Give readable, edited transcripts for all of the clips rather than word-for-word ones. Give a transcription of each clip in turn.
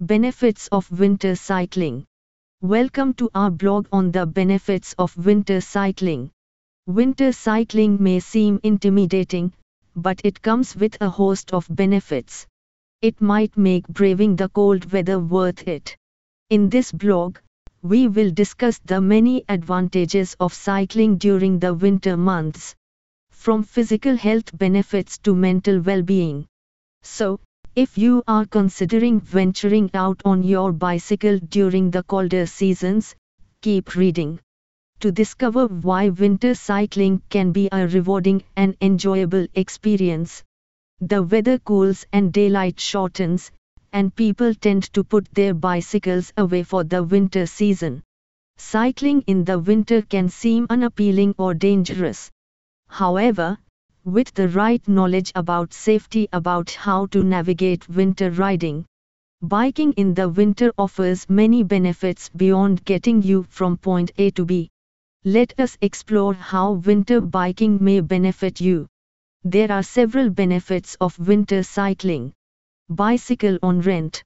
Benefits of winter cycling. Welcome to our blog on the benefits of winter cycling. Winter cycling may seem intimidating, but it comes with a host of benefits. It might make braving the cold weather worth it. In this blog, we will discuss the many advantages of cycling during the winter months, from physical health benefits to mental well-being. So, if you are considering venturing out on your bicycle during the colder seasons, keep reading to discover why winter cycling can be a rewarding and enjoyable experience. The weather cools and daylight shortens, and people tend to put their bicycles away for the winter season. Cycling in the winter can seem unappealing or dangerous. However, with the right knowledge about safety, about how to navigate winter riding, biking in the winter offers many benefits beyond getting you from point A to B. Let us explore how winter biking may benefit you. There are several benefits of winter cycling. Bicycle on rent.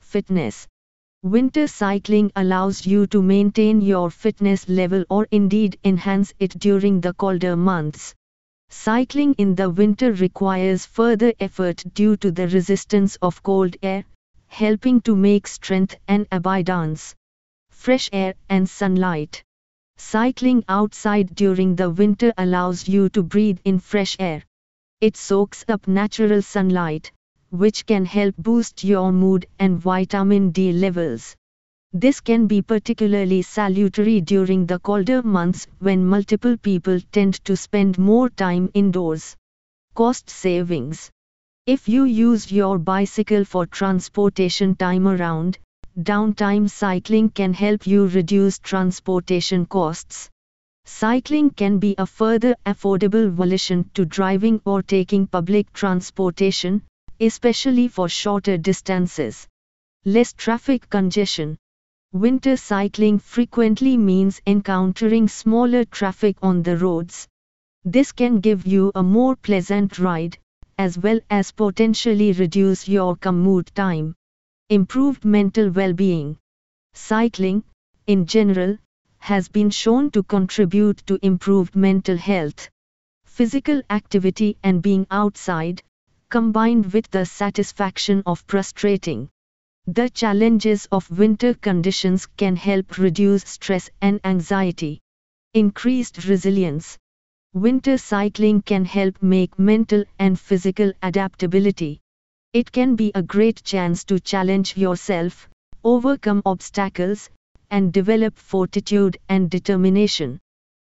Fitness. Winter cycling allows you to maintain your fitness level or indeed enhance it during the colder months. Cycling in the winter requires further effort due to the resistance of cold air, helping to make strength and abundance. Fresh air and sunlight. Cycling outside during the winter allows you to breathe in fresh air. It soaks up natural sunlight, which can help boost your mood and vitamin D levels. This can be particularly salutary during the colder months when multiple people tend to spend more time indoors. Cost savings. If you use your bicycle for transportation time around, downtime cycling can help you reduce transportation costs. Cycling can be a further affordable solution to driving or taking public transportation, especially for shorter distances. Less traffic congestion. Winter cycling frequently means encountering smaller traffic on the roads. This can give you a more pleasant ride, as well as potentially reduce your commute time. Improved mental well-being. Cycling, in general, has been shown to contribute to improved mental health. Physical activity and being outside, combined with the satisfaction of prostrating the challenges of winter conditions, can help reduce stress and anxiety. Increased resilience. Winter cycling can help make mental and physical adaptability. It can be a great chance to challenge yourself, overcome obstacles, and develop fortitude and determination.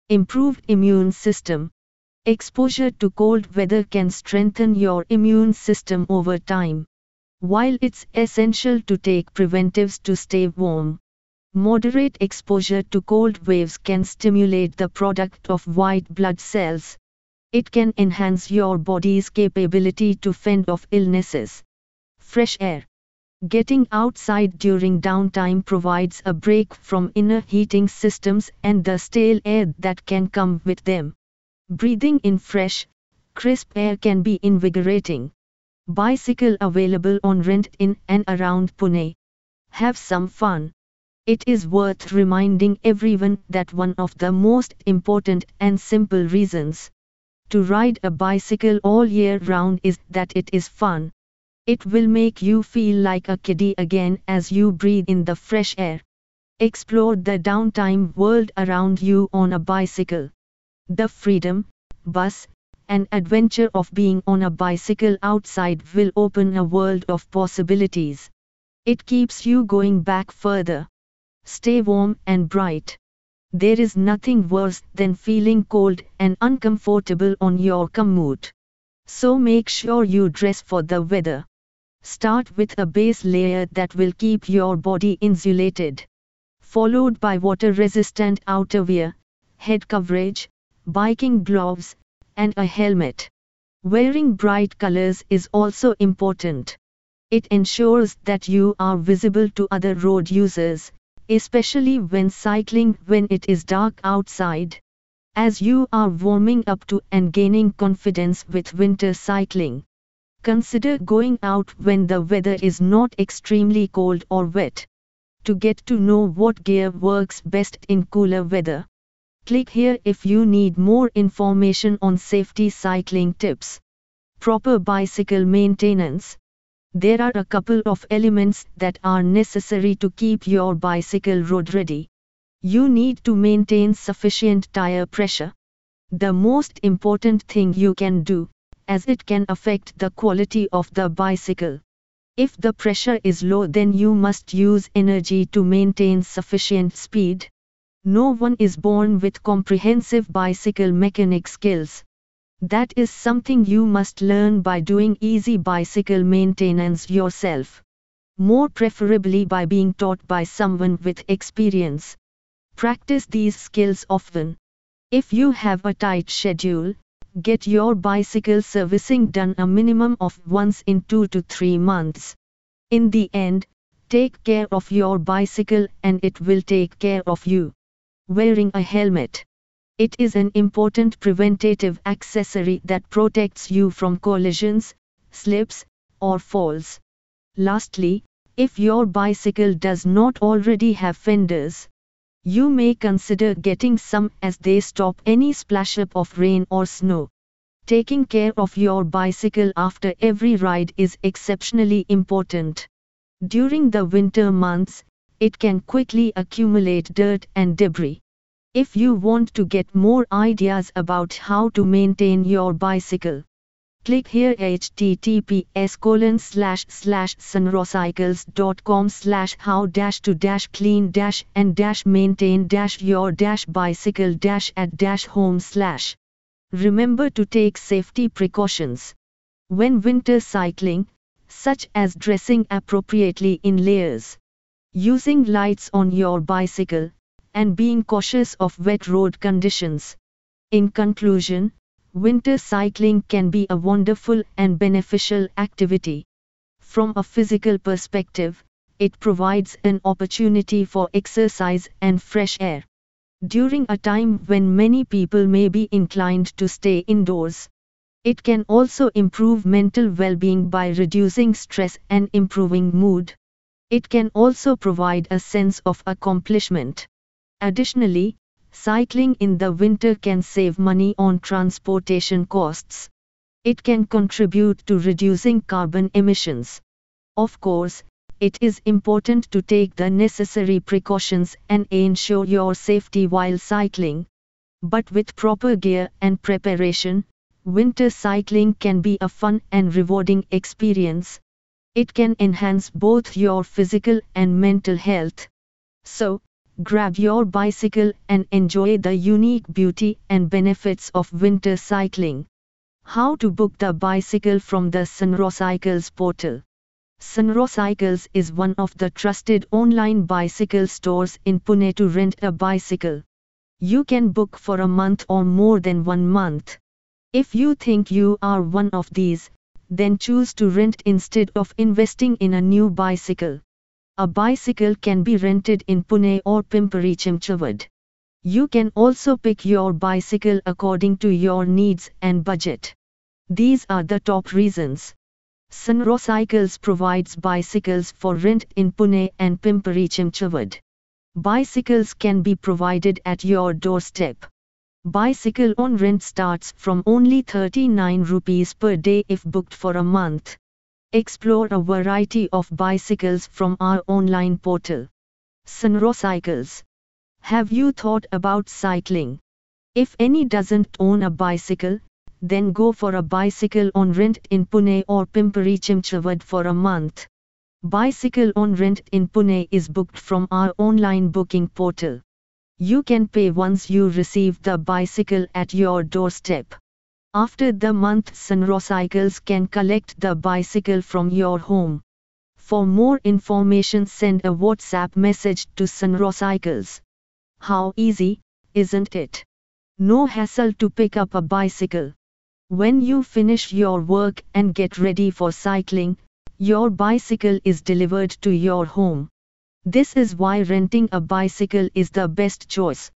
Improved immune system. Exposure to cold weather can strengthen your immune system over time. While it's essential to take preventives to stay warm, moderate exposure to cold waves can stimulate the production of white blood cells. It can enhance your body's capability to fend off illnesses. Fresh air. Getting outside during downtime provides a break from inner heating systems and the stale air that can come with them. Breathing in fresh, crisp air can be invigorating. Bicycle available on rent in and around Pune. Have some fun. It is worth reminding everyone that one of the most important and simple reasons to ride a bicycle all year round is that it is fun. It will make you feel like a kiddie again as you breathe in the fresh air. Explore the downtime world around you on a bicycle. The freedom, buzz, and adventure of being on a bicycle outside will open a world of possibilities. It keeps you going back further. Stay warm and bright. There is nothing worse than feeling cold and uncomfortable on your commute. So make sure you dress for the weather. Start with a base layer that will keep your body insulated, followed by water-resistant outerwear, head coverage, biking gloves, and a helmet. Wearing bright colors is also important. It ensures that you are visible to other road users, especially when cycling when it is dark outside. As you are warming up to and gaining confidence with winter cycling, Consider going out when the weather is not extremely cold or wet. To get to know what gear works best in cooler weather, click here if you need more information on safety cycling tips. Proper bicycle maintenance. There are a couple of elements that are necessary to keep your bicycle road ready. You need to maintain sufficient tire pressure. The most important thing you can do, as it can affect the quality of the bicycle. If the pressure is low, then you must use energy to maintain sufficient speed. No one is born with comprehensive bicycle mechanic skills. That is something you must learn by doing easy bicycle maintenance yourself, more preferably by being taught by someone with experience. Practice these skills often. If you have a tight schedule, get your bicycle servicing done a minimum of once in 2 to 3 months. In the end, take care of your bicycle and it will take care of you. Wearing a helmet. It is an important preventative accessory that protects you from collisions, slips, or falls. Lastly, if your bicycle does not already have fenders, you may consider getting some, as they stop any splash-up of rain or snow. Taking care of your bicycle after every ride is exceptionally important. During the winter months, it can quickly accumulate dirt and debris. If you want to get more ideas about how to maintain your bicycle, click here https://sanrocycles.com/how-to-clean-and-maintain-your-bicycle-at-home/. Remember to take safety precautions. When winter cycling, such as dressing appropriately in layers, using lights on your bicycle, and being cautious of wet road conditions. In conclusion, winter cycling can be a wonderful and beneficial activity. From a physical perspective, it provides an opportunity for exercise and fresh air. During a time when many people may be inclined to stay indoors, it can also improve mental well-being by reducing stress and improving mood. It can also provide a sense of accomplishment. Additionally, cycling in the winter can save money on transportation costs. It can contribute to reducing carbon emissions. Of course, it is important to take the necessary precautions and ensure your safety while cycling. But with proper gear and preparation, winter cycling can be a fun and rewarding experience. It can enhance both your physical and mental health. So, grab your bicycle and enjoy the unique beauty and benefits of winter cycling. How to book the bicycle from the Sanrocycles portal. Sanrocycles is one of the trusted online bicycle stores in Pune to rent a bicycle. You can book for a month or more than 1 month. If you think you are one of these, then choose to rent instead of investing in a new bicycle. A bicycle can be rented in Pune or Pimpri Chinchwad. You can also pick your bicycle according to your needs and budget. These are the top reasons. Sanrocycles provides bicycles for rent in Pune and Pimpri Chinchwad. Bicycles can be provided at your doorstep. Bicycle on rent starts from only 39 rupees per day if booked for a month. Explore a variety of bicycles from our online portal. Sanrocycles. Have you thought about cycling? If any doesn't own a bicycle, then go for a bicycle on rent in Pune or Pimpri Chinchwad for a month. Bicycle on rent in Pune is booked from our online booking portal. You can pay once you receive the bicycle at your doorstep. After the month, Sanrocycles can collect the bicycle from your home. For more information, send a WhatsApp message to Sanrocycles. How easy, isn't it? No hassle to pick up a bicycle. When you finish your work and get ready for cycling, your bicycle is delivered to your home. This is why renting a bicycle is the best choice.